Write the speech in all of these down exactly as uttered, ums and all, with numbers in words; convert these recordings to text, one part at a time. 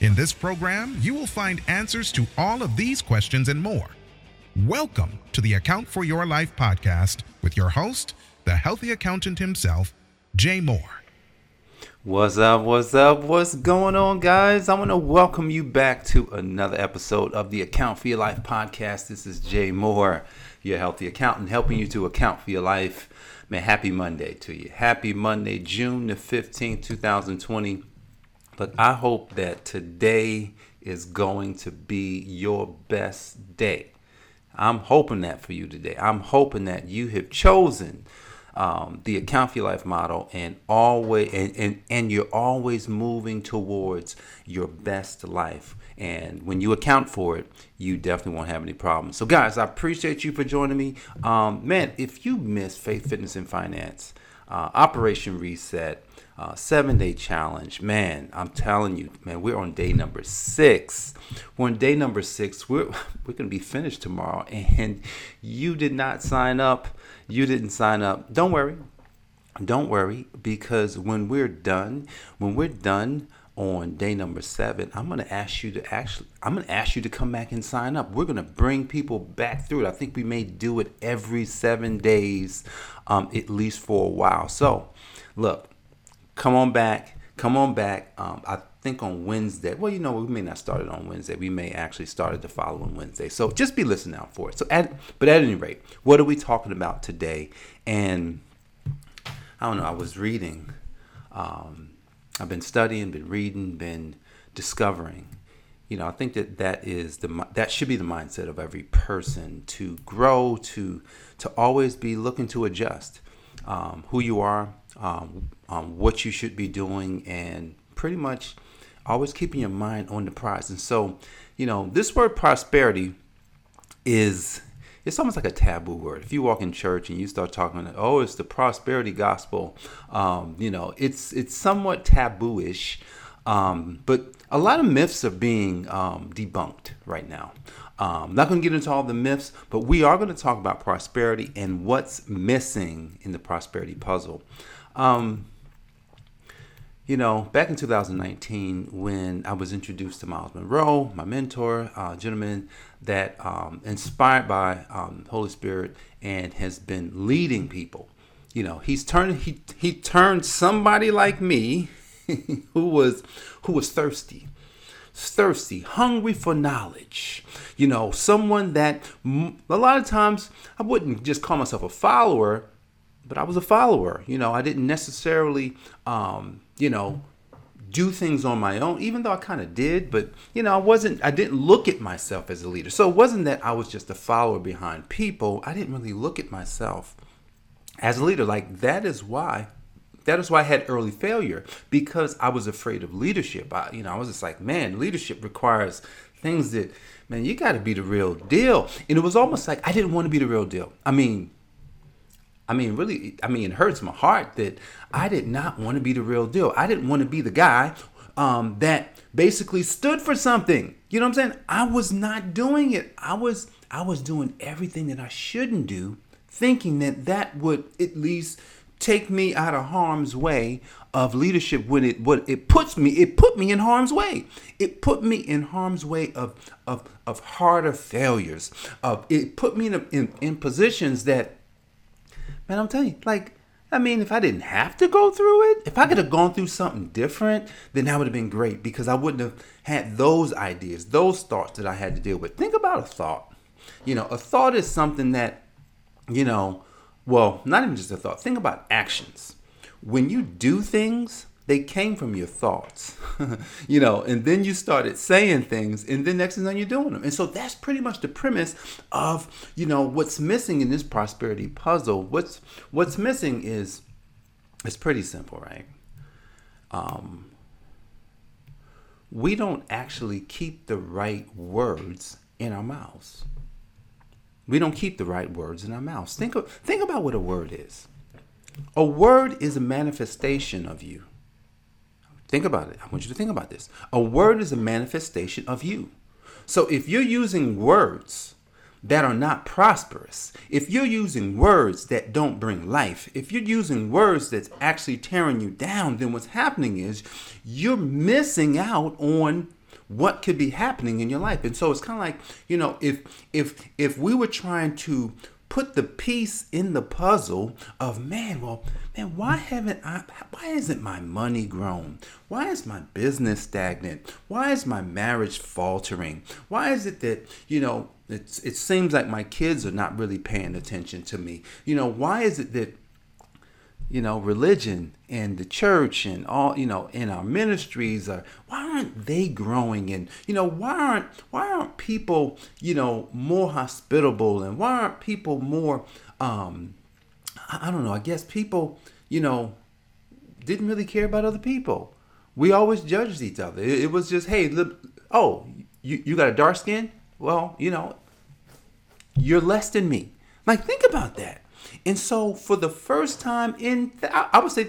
In this program, you will find answers to all of these questions and more. Welcome to the Account for Your Life podcast with your host, the healthy accountant himself, Jay Moore. What's up, what's up, what's going on, guys? I want to welcome you back to another episode of the Account for Your Life podcast. This is Jay Moore, your healthy accountant, helping you to account for your life. Man, happy Monday to you. Happy Monday, June the fifteenth, two thousand twenty. But I hope that today is going to be your best day. I'm hoping that for you today. I'm hoping that you have chosen um, the Account for Your Life model and always and, and, and you're always moving towards your best life. And when you account for it, you definitely won't have any problems. So, guys, I appreciate you for joining me. Um, man, if you missed Faith Fitness and Finance, uh, Operation Reset, uh, seven-day challenge, man, I'm telling you, man, we're on day number six. We're on day number six. We're we're gonna be finished tomorrow. And you did not sign up. You didn't sign up. Don't worry. Don't worry, because when we're done, when we're done. on day number seven, I'm going to ask you to actually, I'm going to ask you to come back and sign up. We're going to bring people back through it. I think we may do it every seven days, um, at least for a while. So look, come on back, come on back. Um, I think on Wednesday, well, you know, we may not start it on Wednesday. We may actually start it the following Wednesday. So just be listening out for it. So at, but at any rate, what are we talking about today? And I don't know, I was reading, um, I've been studying, been reading, been discovering. You know, I think that that is the that should be the mindset of every person, to grow, to to always be looking to adjust um, who you are, um, um, what you should be doing, and pretty much always keeping your mind on the prize. And so, you know, this word prosperity is it's almost like a taboo word. If you walk in church and you start talking about, oh, it's the prosperity gospel, um, you know, it's it's somewhat taboo-ish, um, but a lot of myths are being um, debunked right now. I'm um, not going to get into all the myths, but we are going to talk about prosperity and what's missing in the prosperity puzzle. Um, you know, back in two thousand nineteen, when I was introduced to Myles Munroe, my mentor, a uh, gentleman that um, inspired by um, Holy Spirit and has been leading people. You know, he's turned he he turned somebody like me, who was who was thirsty, thirsty, hungry for knowledge. You know, someone that a lot of times I wouldn't just call myself a follower, but I was a follower. You know, I didn't necessarily, um, you know, do things on my own, even though I kind of did. But, you know, I wasn't I didn't look at myself as a leader. So it wasn't that I was just a follower behind people. I didn't really look at myself as a leader. Like, that is why that is why I had early failure, because I was afraid of leadership. I, you know, I was just like, man, leadership requires things that, man, you got to be the real deal. And it was almost like I didn't want to be the real deal. I mean, I mean, really, I mean, it hurts my heart that I did not want to be the real deal. I didn't want to be the guy um, that basically stood for something. You know what I'm saying? I was not doing it. I was I was doing everything that I shouldn't do, thinking that that would at least take me out of harm's way of leadership. When it what it puts me, it put me in harm's way. It put me in harm's way of of of harder failures. Of it put me in a, in, in positions that, man, I'm telling you, like, I mean, if I didn't have to go through it, if I could have gone through something different, then that would have been great, because I wouldn't have had those ideas, those thoughts that I had to deal with. Think about a thought. You know, a thought is something that, you know, well, not even just a thought. Think about actions. When you do things, they came from your thoughts, you know, and then you started saying things, and then next thing you're doing them. And so that's pretty much the premise of, you know, what's missing in this prosperity puzzle. What's what's missing is, it's pretty simple, right? Um, we don't actually keep the right words in our mouths. We don't keep the right words in our mouths. Think of, think about what a word is. A word is a manifestation of you. Think about it. I want you to think about this. A word is a manifestation of you. So if you're using words that are not prosperous, if you're using words that don't bring life, if you're using words that's actually tearing you down, then what's happening is you're missing out on what could be happening in your life. And so it's kind of like, you know, if if if we were trying to put the piece in the puzzle of, man, well, man, why haven't I, why isn't my money grown? Why is my business stagnant? Why is my marriage faltering? Why is it that, you know, it's, it seems like my kids are not really paying attention to me? You know, why is it that, you know, religion and the church and all, you know, in our ministries are, why aren't they growing? And, you know, why aren't, why aren't people, you know, more hospitable? And why aren't people more, um, I don't know, I guess people, you know, didn't really care about other people. We always judged each other. It, it was just, hey, look, oh, you, you got a dark skin? Well, you know, you're less than me. Like, think about that. And so for the first time in, th- I would say,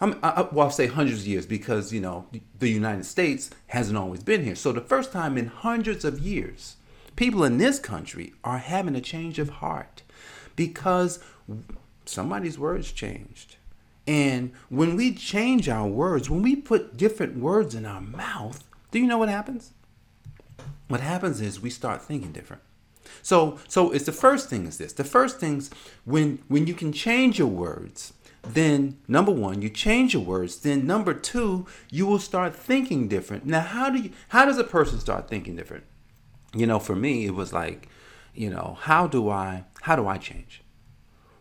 I'm, I, well, I'll say hundreds of years because, you know, the United States hasn't always been here. So the first time in hundreds of years, people in this country are having a change of heart because somebody's words changed. And when we change our words, when we put different words in our mouth, do you know what happens? What happens is we start thinking different. So so it's the first thing is this. The first thing's when when you can change your words, then number one, you change your words. Then number two, you will start thinking different. Now, how do you how does a person start thinking different? You know, for me, it was like, you know, how do I how do I change?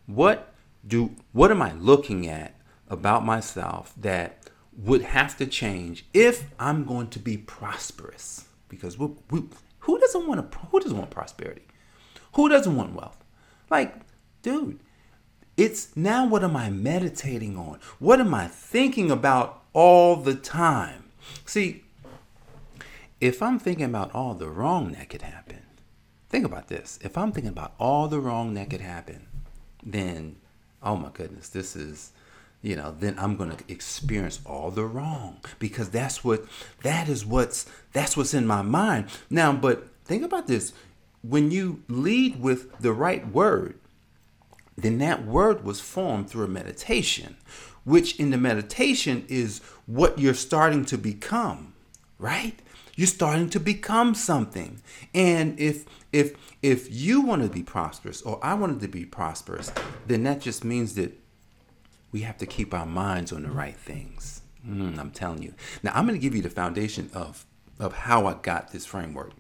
What do what am I looking at about myself that would have to change if I'm going to be prosperous? Because we we Who doesn't want to, who doesn't want prosperity? Who doesn't want wealth? Like, dude, it's now what am I meditating on? What am I thinking about all the time? See, if I'm thinking about all the wrong that could happen, think about this. If I'm thinking about all the wrong that could happen, then, oh my goodness, this is, you know, then I'm going to experience all the wrong because that's what, that is what's, that's what's in my mind now. But think about this. When you lead with the right word, then that word was formed through a meditation, which in the meditation is what you're starting to become, right? You're starting to become something. And if, if, if you want to be prosperous or I wanted to be prosperous, then that just means that we have to keep our minds on the right things. Mm, I'm telling you. Now, I'm going to give you the foundation of, of how I got this framework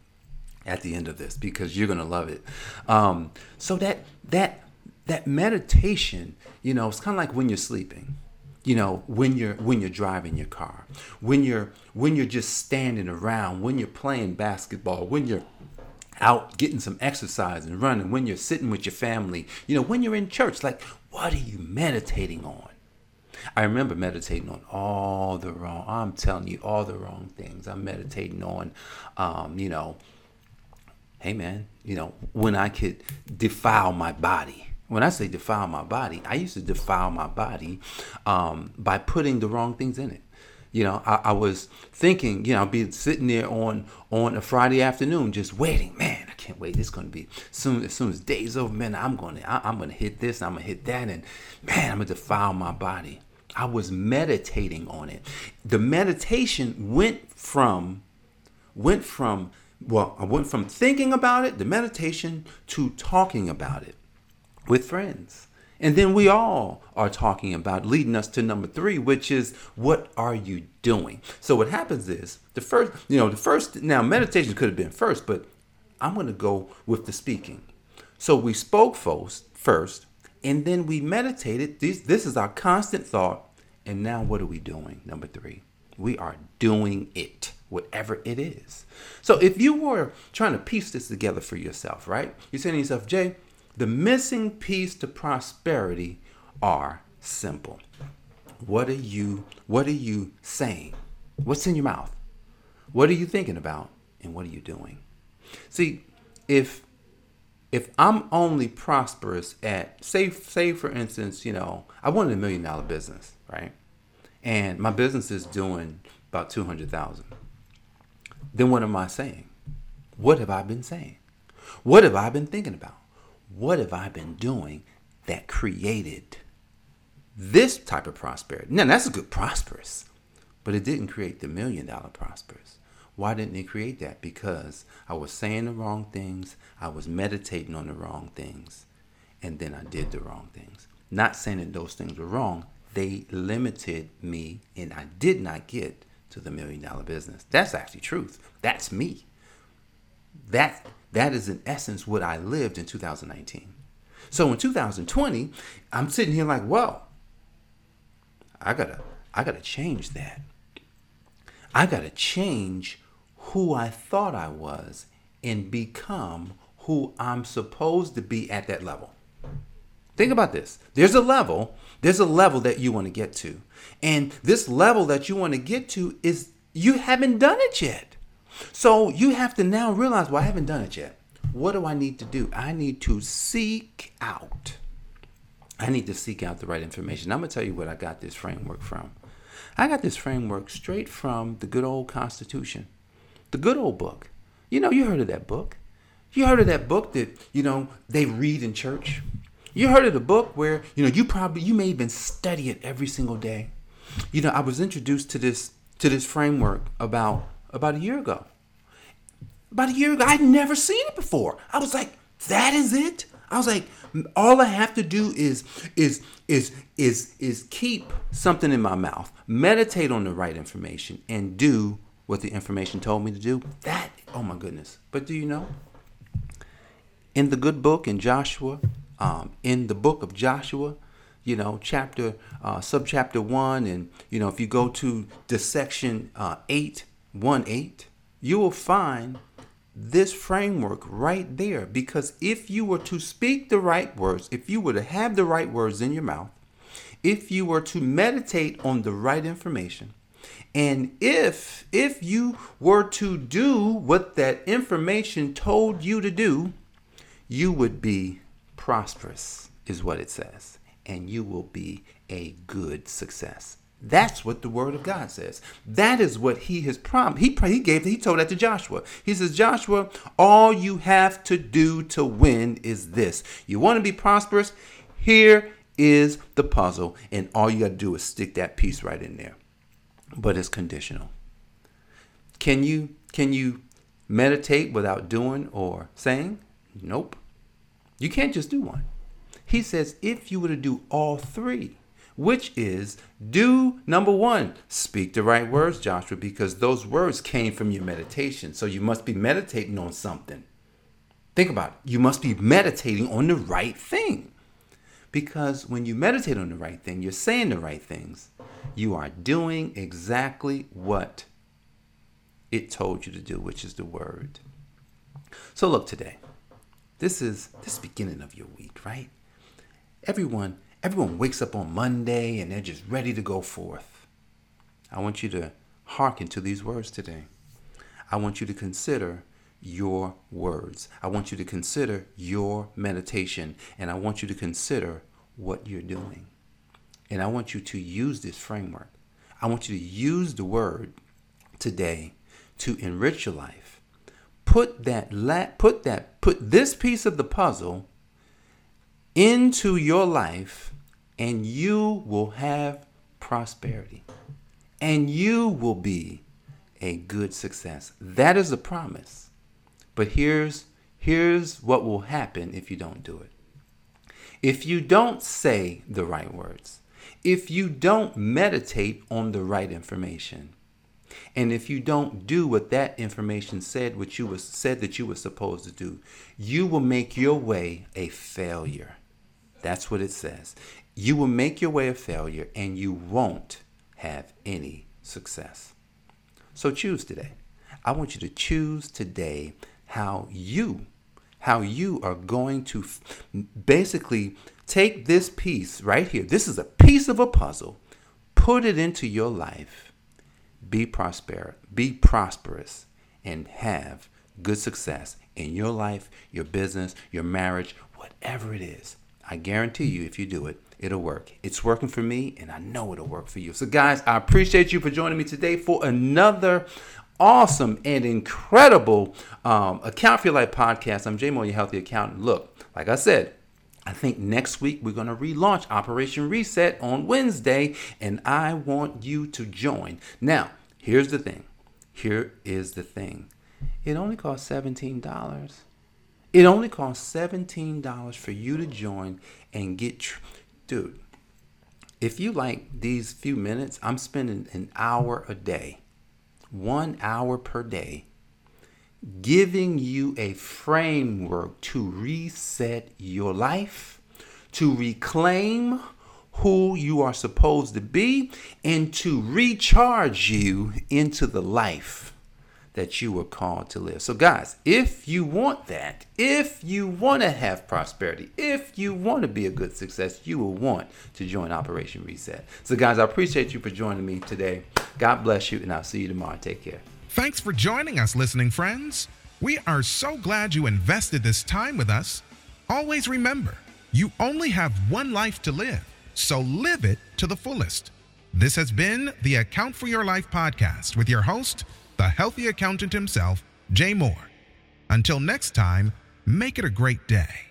at the end of this, because you're going to love it. Um, so that that that meditation, you know, it's kind of like when you're sleeping, you know, when you're when you're driving your car, when you're when you're just standing around, when you're playing basketball, when you're out getting some exercise and running, when you're sitting with your family, you know, when you're in church, like, what are you meditating on? I remember meditating on all the wrong, I'm telling you, all the wrong things. I'm meditating on, um, you know, hey man, you know, when I could defile my body. When I say defile my body, I used to defile my body um, by putting the wrong things in it. You know, I, I was thinking, you know, I'd be sitting there on on a Friday afternoon, just waiting. Man, I can't wait. It's going to be soon. As soon as day's over, man, I'm going to I, I'm going to hit this. I'm going to hit that. And man, I'm going to defile my body. I was meditating on it. The meditation went from went from well, I went from thinking about it, the meditation, to talking about it with friends. And then we all are talking about, leading us to number three, which is, what are you doing? So what happens is the first, you know, the first, now meditation could have been first, but I'm going to go with the speaking. So we spoke first, and then we meditated. This, this is our constant thought. And now what are we doing? Number three, we are doing it, whatever it is. So if you were trying to piece this together for yourself, right? You're saying to yourself, Jay, the missing piece to prosperity are simple. What are you, what are you saying? What's in your mouth? What are you thinking about? And what are you doing? See, if if I'm only prosperous at, say, say for instance, you know, I wanted a million dollar business, right? And my business is doing about two hundred thousand. Then what am I saying? What have I been saying? What have I been thinking about? What have I been doing that created this type of prosperity? Now, that's a good prosperous, but it didn't create the million dollar prosperous. Why didn't it create that? Because I was saying the wrong things. I was meditating on the wrong things. And then I did the wrong things. Not saying that those things were wrong. They limited me and I did not get to the million dollar business. That's actually truth. That's me. That that is in essence what I lived in two thousand nineteen. So in two thousand twenty, I'm sitting here like, whoa, I gotta, I gotta change that. I gotta change who I thought I was and become who I'm supposed to be at that level. Think about this. There's a level, there's a level that you want to get to. And this level that you want to get to is you haven't done it yet. So you have to now realize, well, I haven't done it yet. What do I need to do? I need to seek out. I need to seek out the right information. I'm going to tell you what I got this framework from. I got this framework straight from the good old Constitution, the good old book. You know, you heard of that book. You heard of that book that, you know, they read in church. You heard of the book where, you know, you probably, you may even study it every single day. You know, I was introduced to this, to this framework about, about a year ago. About a year ago, I'd never seen it before. I was like, that is it? I was like, all I have to do is, is, is, is, is keep something in my mouth, meditate on the right information, and do what the information told me to do. That, oh my goodness. But do you know, in the good book, in Joshua, um, in the book of Joshua, you know, chapter, uh, subchapter one, and, you know, if you go to the section uh, eight, one, eight, you will find this framework right there, because if you were to speak the right words, if you were to have the right words in your mouth, if you were to meditate on the right information, and if if you were to do what that information told you to do, you would be prosperous, is what it says, and you will be a good success. That's what the word of God says. That is what he has promised. He, he gave, he told that to Joshua. He says, Joshua, all you have to do to win is this. You want to be prosperous? Here is the puzzle. And all you got to do is stick that piece right in there. But it's conditional. Can you, can you meditate without doing or saying? Nope. You can't just do one. He says, if you were to do all three, which is do, number one, speak the right words, Joshua, because those words came from your meditation. So you must be meditating on something. Think about it. You must be meditating on the right thing, because when you meditate on the right thing, you're saying the right things. You are doing exactly what it told you to do, which is the word. So look, today, this is this beginning of your week, right? Everyone. Everyone wakes up on Monday and they're just ready to go forth. I want you to hearken to these words today. I want you to consider your words. I want you to consider your meditation. And I want you to consider what you're doing. And I want you to use this framework. I want you to use the word today to enrich your life. Put that, la- put that, put this piece of the puzzle into your life, and you will have prosperity, and you will be a good success. That is a promise. But here's here's what will happen if you don't do it. If you don't say the right words, if you don't meditate on the right information, and if you don't do what that information said, what you was said that you were supposed to do, you will make your way a failure. That's what it says. You will make your way a failure, and you won't have any success. So choose today. I want you to choose today how you, how you are going to f- basically take this piece right here. This is a piece of a puzzle. Put it into your life. Be prosper, be prosperous, and have good success in your life, your business, your marriage, whatever it is. I guarantee you, if you do it, it'll work. It's working for me, and I know it'll work for you. So guys, I appreciate you for joining me today for another awesome and incredible um, Account for Your Life podcast. I'm Jay Moore, your healthy accountant. Look, like I said, I think next week we're going to relaunch Operation Reset on Wednesday, and I want you to join. Now, here's the thing. Here is the thing. It only costs seventeen dollars. It only costs seventeen dollars for you to join and get... Tr- Dude, if you like these few minutes, I'm spending an hour a day, one hour per day, giving you a framework to reset your life, to reclaim who you are supposed to be, and to recharge you into the life that you were called to live. So guys, if you want that, if you want to have prosperity, if you want to be a good success, you will want to join Operation Reset. So guys, I appreciate you for joining me today. God bless you, and I'll see you tomorrow. Take care. Thanks for joining us, listening friends. We are so glad you invested this time with us. Always remember, you only have one life to live, so live it to the fullest. This has been the Account for Your Life podcast with your host, the healthy accountant himself, Jay Moore. Until next time, make it a great day.